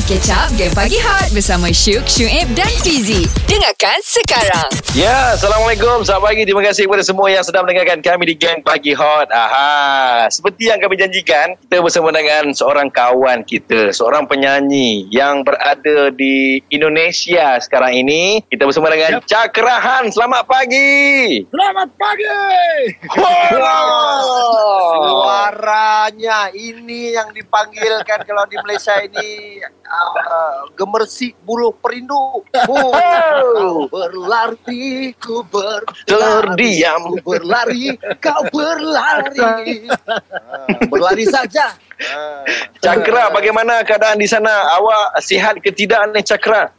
Stream Catch Up Game Pagi Hot bersama Shuk, Shuib dan Fizie. Dengarkan sekarang. Ya, Assalamualaikum. Selamat pagi. Terima kasih kepada semua yang sedang mendengarkan kami di Game Pagi Hot. Aha, seperti yang kami janjikan, kita bersama dengan seorang kawan kita, seorang penyanyi yang berada di Indonesia sekarang ini. Kita bersama dengan Cakra Khan. Selamat pagi. Selamat pagi. Suaranya ini yang dipanggilkan kalau di Malaysia ini gemersik buluh perindu. Oh, berlari ku berdiam, berlari kau berlari. Berlari saja. Cakra, bagaimana keadaan di sana? Awak sihat ke tidak ni, Cakra?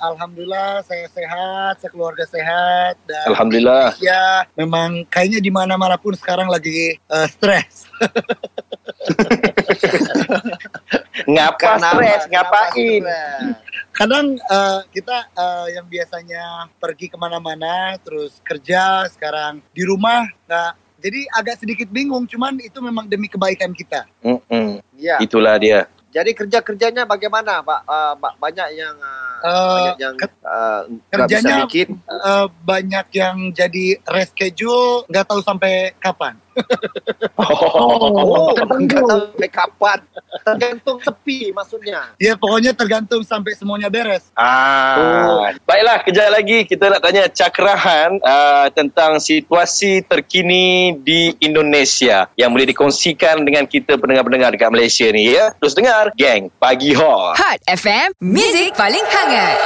Alhamdulillah saya sihat, sekeluarga sihat dan alhamdulillah. Ya, memang kayaknya di mana-mana pun sekarang lagi stres. Ngapa stres? Ngapain? Kadang kita yang biasanya pergi kemana-mana, terus kerja, sekarang di rumah. Jadi agak sedikit bingung, cuman itu memang demi kebaikan kita. Ya. Itulah dia. Jadi kerja-kerjanya bagaimana, Pak? Banyak yang bikin. Banyak yang jadi reschedule, nggak tahu sampai kapan. Kapan tergantung tepi maksudnya. Ya, pokoknya tergantung sampai semuanya beres. Baiklah, kejap lagi kita nak tanya Cakra Khan tentang situasi terkini di Indonesia yang boleh dikongsikan dengan kita pendengar-pendengar dekat Malaysia ni, ya. Terus dengar Gang Pagi Hot. Hot FM, music paling hangat.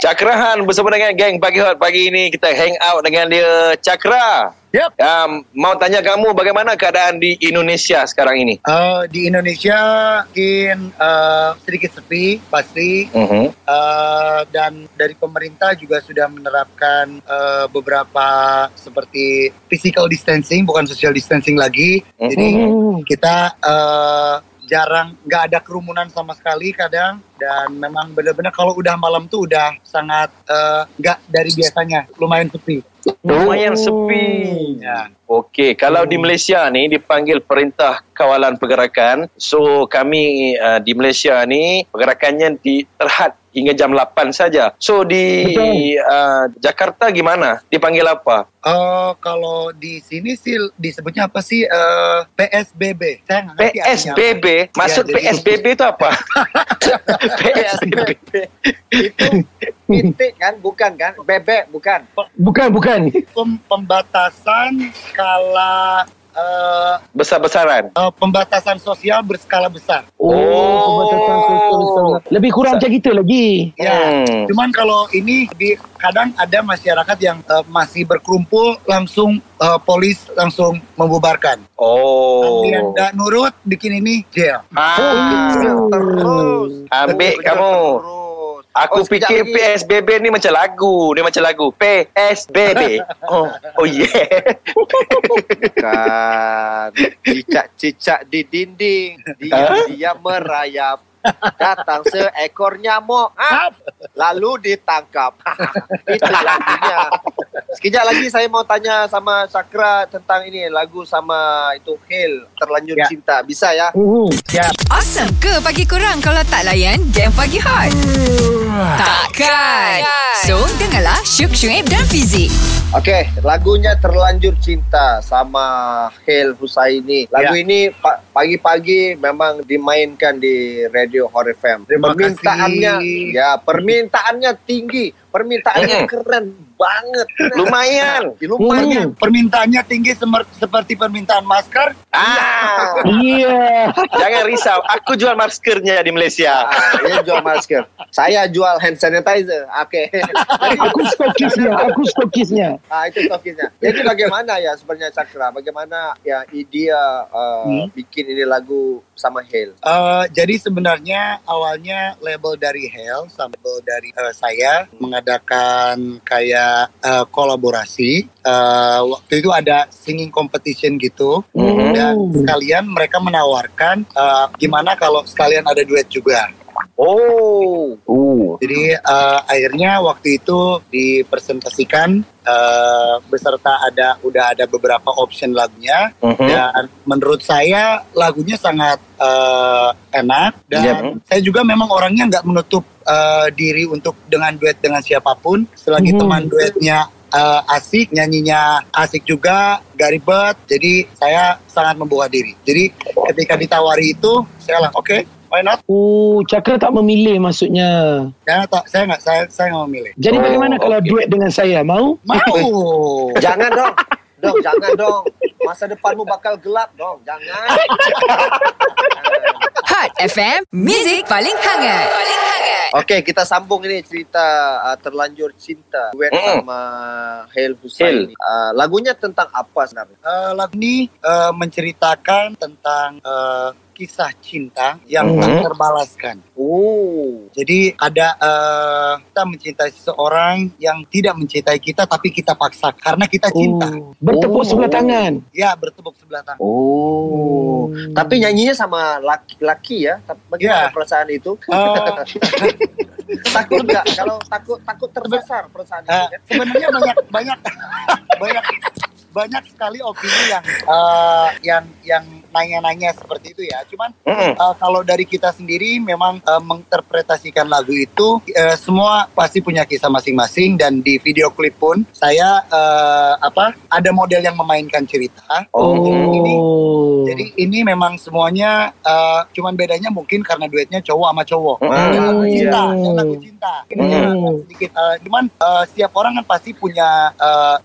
Cakra Khan bersama dengan Gang Pagi Hot pagi ini, kita hang out dengan dia. Cakra, yep. Mau tanya kamu bagaimana keadaan di Indonesia sekarang ini? Di Indonesia mungkin sedikit sepi pasti. Dan dari pemerintah juga sudah menerapkan beberapa seperti physical distancing, bukan social distancing lagi. Jadi kita jarang, nggak ada kerumunan sama sekali kadang, dan memang benar-benar kalau udah malam tuh udah sangat nggak dari biasanya, lumayan sepi. Lumayan sepi. Ya. Okey, kalau di Malaysia ni dipanggil Perintah Kawalan Pergerakan. So kami di Malaysia ni pergerakannya terhad hingga jam 8 saja. So di Jakarta gimana? Dipanggil apa? Kalau di sini sih disebutnya apa sih? PSBB. Saya nggak ngerti PSBB? Apa. Maksud ya, PSBB itu apa? PSBB. Itu titik kan? Bukan kan? Bebek bukan? Bukan. Pembatasan skala... besar-besaran. Pembatasan sosial berskala besar. Pembatasan sosial. Lebih kurang macam gitu lagi. Ya. Cuman kalau ini kadang ada masyarakat yang masih berkumpul, langsung polis langsung membubarkan. Yang tak nurut bikin ini jail. Terus. Ambil kamu. Terus. Aku pikir lagi. PSBB ni macam lagu. Dia macam lagu PSBB. Yeah. Bukan. Cicak-cicak di dinding, dia merayap. Datang seekor nyamuk, lalu ditangkap. Itu lagunya. Sekejap lagi saya mau tanya sama Cakra tentang ini lagu sama itu Hael, Terlanjur Cinta. Bisa ya? Yeah. Awesome ke pagi korang kalau tak layan Game Pagi Hot? Takkan. So, dengarlah Syuk, Shuib dan Fizie. Okey, lagunya Terlanjur Cinta sama Hael Husaini. Lagu ini pagi-pagi memang dimainkan di Radio Hot FM. Permintaannya tinggi. Permintaannya keren banget. Lumayan. Permintaannya tinggi seperti permintaan masker. Iya. Jangan risau, aku jual maskernya di Malaysia. Dia jual masker. Saya jual hand sanitizer. Okey. Aku stokisnya. Itu stokisnya. Jadi bagaimana ya sebenarnya Cakra? Bagaimana ya idea bikin ini lagu sama Hael? Jadi sebenarnya awalnya label dari Hael sama label dari saya mengadakan kayak kolaborasi. Waktu itu ada singing competition gitu. Dan sekalian mereka menawarkan gimana kalau sekalian ada duet juga. Jadi akhirnya waktu itu dipresentasikan beserta udah ada beberapa option lagunya, dan menurut saya lagunya sangat enak, dan saya juga memang orangnya nggak menutup diri untuk dengan duet dengan siapapun, selagi teman duetnya asik, nyanyinya asik juga, gak ribet. Jadi saya sangat membuka diri. Jadi ketika ditawari itu saya langsung oke, why not? Cakra tak memilih maksudnya. Saya tak memilih. Jadi bagaimana kalau duet dengan saya? Mau. Jangan dong. Jangan dong. Masa depanmu bakal gelap dong. Jangan. Hot FM, music paling hangat. Okey, kita sambung ini cerita Terlanjur Cinta duet sama Hael Husaini. Lagunya tentang apa sebenarnya? Lagu ini menceritakan tentang kisah cinta yang tak terbalaskan. Jadi ada kita mencintai seseorang yang tidak mencintai kita, tapi kita paksa karena kita cinta. Bertepuk sebelah tangan. Ya, bertepuk sebelah tangan. Tapi nyanyinya sama laki-laki ya. Bagaimana perasaan itu? Takut enggak? Kalau takut terbesar perasaan itu. Sebenarnya banyak sekali opini yang nanya-nanya seperti itu ya. Cuman kalau dari kita sendiri memang menginterpretasikan lagu itu semua pasti punya kisah masing-masing, dan di video klip pun saya ada model yang memainkan cerita. Jadi ini memang semuanya cuman bedanya mungkin karena duetnya cowok sama cowok. Lagu cinta. Sedikit cuman setiap orang kan pasti punya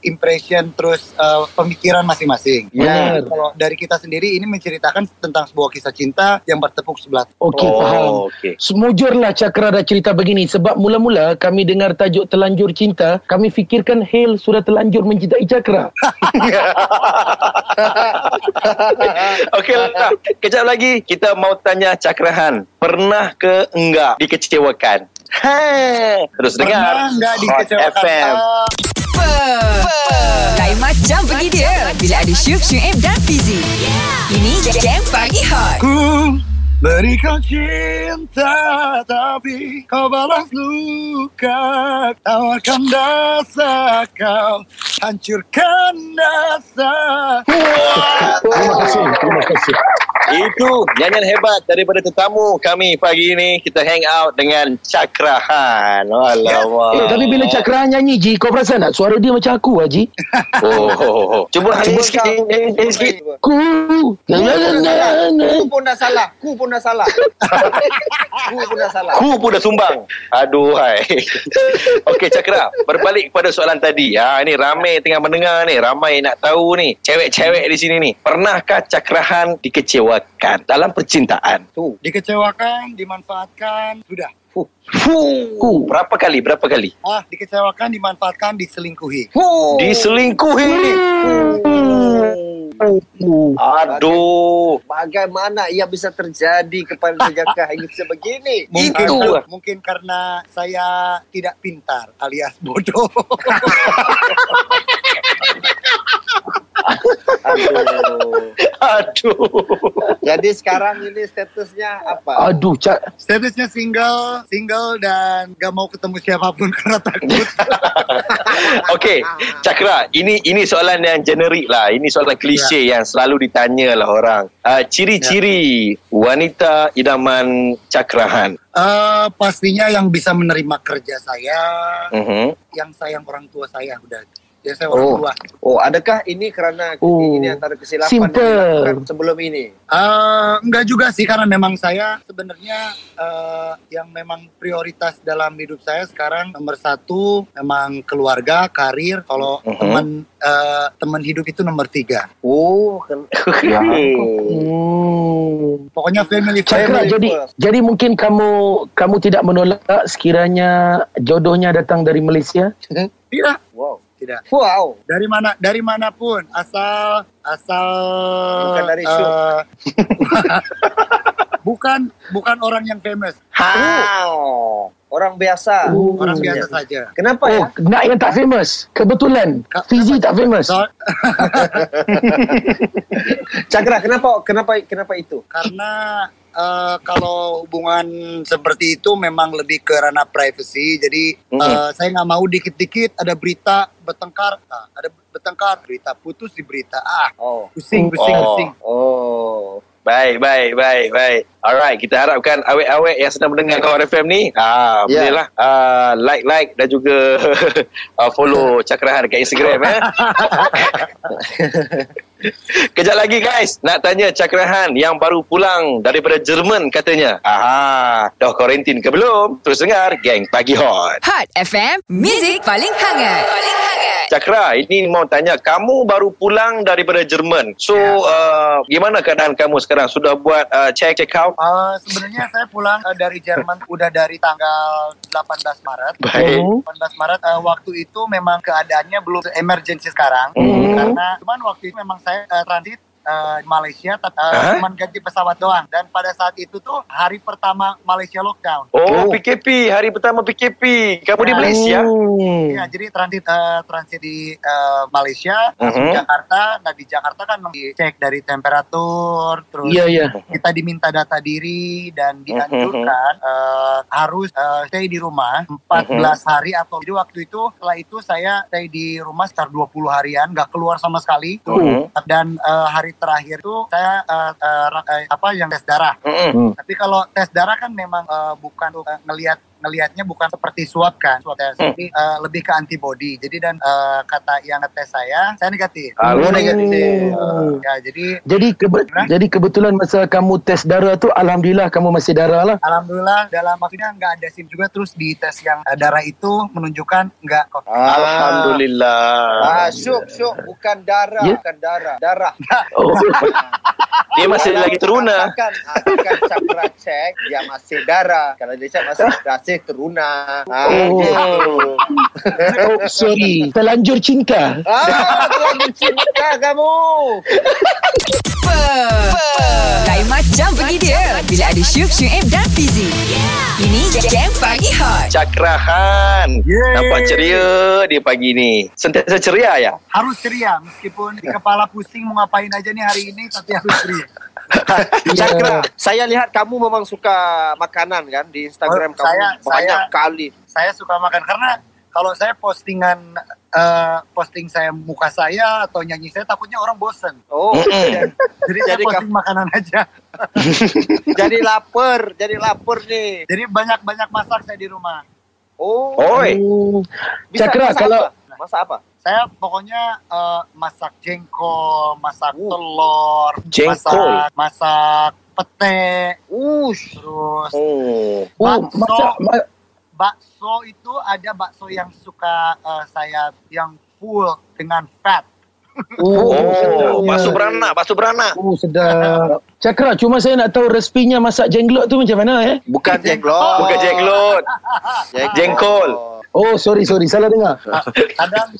impression terus pemikiran masing-masing. Kalau dari kita sendiri ini menceritakan tentang sebuah kisah cinta yang bertepuk sebelah. Okey, faham. Semujurlah Cakra ada cerita begini. Sebab mula-mula kami dengar tajuk Terlanjur Cinta, kami fikirkan Hael sudah terlanjur mencintai Cakra. Okey, lah. Kejap lagi kita mau tanya Cakra Han, pernah ke enggak dikecewakan? Terus dengar Hot FM. Lain macam pergi dia bila ada Shuib dan Fizie. Ini Jam Pagi Hot. Ku beri kau cinta, tapi kau balas luka. Tawarkan dasar, kau hancurkan dasar. Terima kasih. Itu nyanyian hebat daripada tetamu kami pagi ini. Kita hang out dengan Cakra Khan. Alamak. Tapi bila Cakra Khan nyanyi, Ji, kau perasan tak? Suara dia macam aku, Haji. Cuba nyanyi sikit. Ku pun dah sumbang. Aduhai. Okey, Cakra, berbalik kepada soalan tadi. Ini ramai tengah mendengar ni. Ramai nak tahu ni. Cewek-cewek di sini ni. Pernahkah Cakra Khan dikecewakan dalam percintaan? Dikecewakan, dimanfaatkan, sudah. Berapa kali? Dikecewakan, dimanfaatkan, diselingkuhi. Aduh, bagaimana ia bisa terjadi kepada Cakra Khan sebegini? Mungkin karena saya tidak pintar alias bodoh. Aduh. Jadi sekarang ini statusnya apa? Statusnya single dan gak mau ketemu siapapun karena takut. Okey, Cakra, ini soalan yang generik lah. Ini soalan klise yang selalu ditanya lah orang. Ciri-ciri wanita idaman Cakra Khan. Pastinya yang bisa menerima kerja saya, yang sayang orang tua saya, udah. Ya, saya orang tua. Adakah ini kerana ini antara kesilapan yang sebelum ini? Enggak juga sih, karena memang saya sebenarnya yang memang prioritas dalam hidup saya sekarang nomor satu memang keluarga, karir. Kalau teman hidup itu nomor 3. Pokoknya family. Cakra, jadi mungkin kamu tidak menolak sekiranya jodohnya datang dari Malaysia? Tidak. Wow. Dari mana pun asal bukan dari Shuk. bukan orang yang famous. Orang biasa. Orang biasa saja. Kenapa ya? Nak yang tak famous. Kebetulan Fizie tak famous. Cakra, kenapa itu? Karena kalau hubungan seperti itu memang lebih ke ranah privasi. Jadi saya nggak mau dikit-dikit ada berita bertengkar, berita putus di berita. Pusing. Baik. Alright, kita harapkan awet-awet yang sedang mendengar Hot FM ni, bolehlah like dan juga follow Cakra Khan dekat Instagram . Kejap lagi guys, nak tanya Cakra Khan yang baru pulang daripada Jerman katanya. Dah karantin ke belum? Terus dengar Geng Pagi Hot. Hot FM, music paling hangat. Cakra, ini mau tanya, kamu baru pulang daripada Jerman. So, gimana keadaan kamu sekarang? Sudah buat check out? Sebenarnya saya pulang dari Jerman udah dari tanggal 18 Maret. Baik. 18 Maret waktu itu memang keadaannya belum emergency sekarang. Karena cuman waktu itu memang saya transit Malaysia cuma ganti pesawat doang. Dan pada saat itu tuh hari pertama Malaysia lockdown. PKP, hari pertama PKP. Kamu di Malaysia? Ya, jadi transit di Malaysia, langsung Jakarta. Nah, di Jakarta kan dicek dari temperatur, terus kita diminta data diri dan dianjurkan harus stay di rumah 14 hari atau jadi waktu itu setelah itu saya stay di rumah sekitar 20 harian, nggak keluar sama sekali. Dan hari terakhir itu saya yang tes darah. Tapi kalau tes darah kan memang bukan ngelihatnya bukan seperti swab kan, swab test, tapi lebih ke antibody. Jadi dan kata yang ngetes saya negatif. Negatif. Ya, jadi kebetulan masa kamu tes darah tu, alhamdulillah kamu masih darah lah. Alhamdulillah, dalam maksudnya enggak ada sim juga, terus di tes yang darah itu menunjukkan enggak COVID. Alhamdulillah. Syuk, bukan darah, Darah. Dia masih lagi teruna. Akan Cakra cek, dia masih darah. Kalau dia cek masih darah teruna. Sorry, terlanjur cinta. Terlanjur cinta kamu. Lain macam pergi dia bila ada Shuib dan Fizie. Ini Game Pagi Hot. Cakra Khan nampak ceria di pagi ni. Sentiasa ceria ya? Harus ceria meskipun di kepala pusing mau ngapain aja nih hari ini, tapi harus ceria. Cakra, saya lihat kamu memang suka makanan kan di Instagram kamu banyak kali. Saya suka makan karena kalau saya posting saya muka saya atau nyanyi saya takutnya orang bosen. Jadi posting makanan aja. jadi lapar nih. Jadi banyak masak saya di rumah. Cakra, kalau masak apa? Saya pokoknya masak jengkol, masak telur, masak pete, terus bakso itu ada bakso yang suka saya yang full dengan fat. Bakso beranak. Sedap. Cakra, cuma saya nak tahu resepinya masak jenglot tu macam mana ? Bukan jenglot. Jengkol. Sorry, salah dengar. Kadang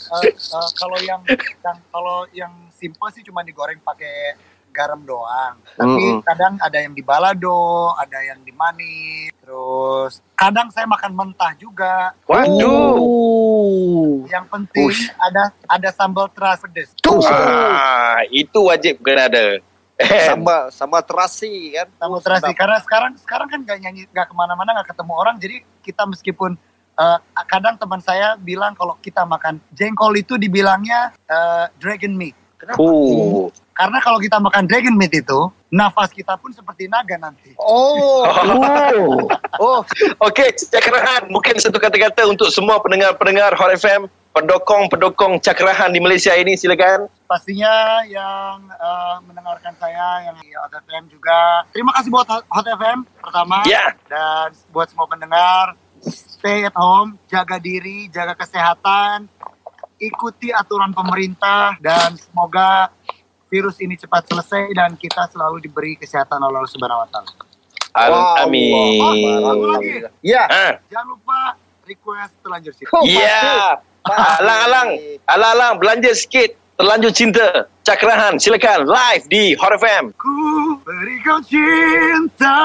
kalau yang simple sih cuma digoreng pakai garam doang. Tapi kadang ada yang dibalado, ada yang dimanis, terus kadang saya makan mentah juga. Waduh. Yang penting ada sambal terasi pedas. Itu wajib kena ada. Sambal terasi kan? Sambal terasi. Karena sekarang kan nggak kemana-mana, nggak ketemu orang. Jadi kita meskipun kadang teman saya bilang kalau kita makan jengkol itu dibilangnya dragon meat. Kenapa? Karena kalau kita makan dragon meat itu, nafas kita pun seperti naga nanti. Okey, Cakra Khan, mungkin satu kata-kata untuk semua pendengar Hot FM, pendukung Cakra Khan di Malaysia ini, silakan. Pastinya yang mendengarkan saya yang di Hot FM juga. Terima kasih buat Hot FM pertama dan buat semua pendengar. Stay at home, jaga diri, jaga kesehatan, ikuti aturan pemerintah, dan semoga virus ini cepat selesai dan kita selalu diberi kesehatan oleh Allah Subhanahu Wa Taala. Amin. Jangan lupa request terlanjur cinta. Alang-alang belanja sikit terlanjur cinta. Cakra Khan, silakan live di Hot FM. Ku beri kau cinta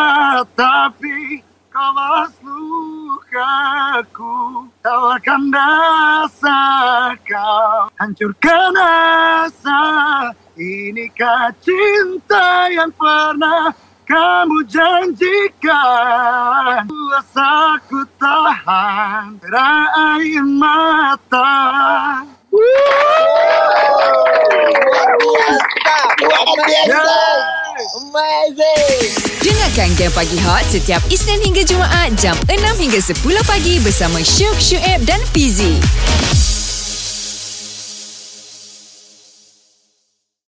tapi kau malas lukaku, tawarkan dasar kau, hancurkan asa. Inikah cinta yang pernah Kamu janjikan kuasa ku tahan air mata. Amazing. Dengarkan Game Pagi Hot setiap Isnin hingga Jumaat jam 6 hingga 10 pagi bersama Shuk, Shuib dan Fizie.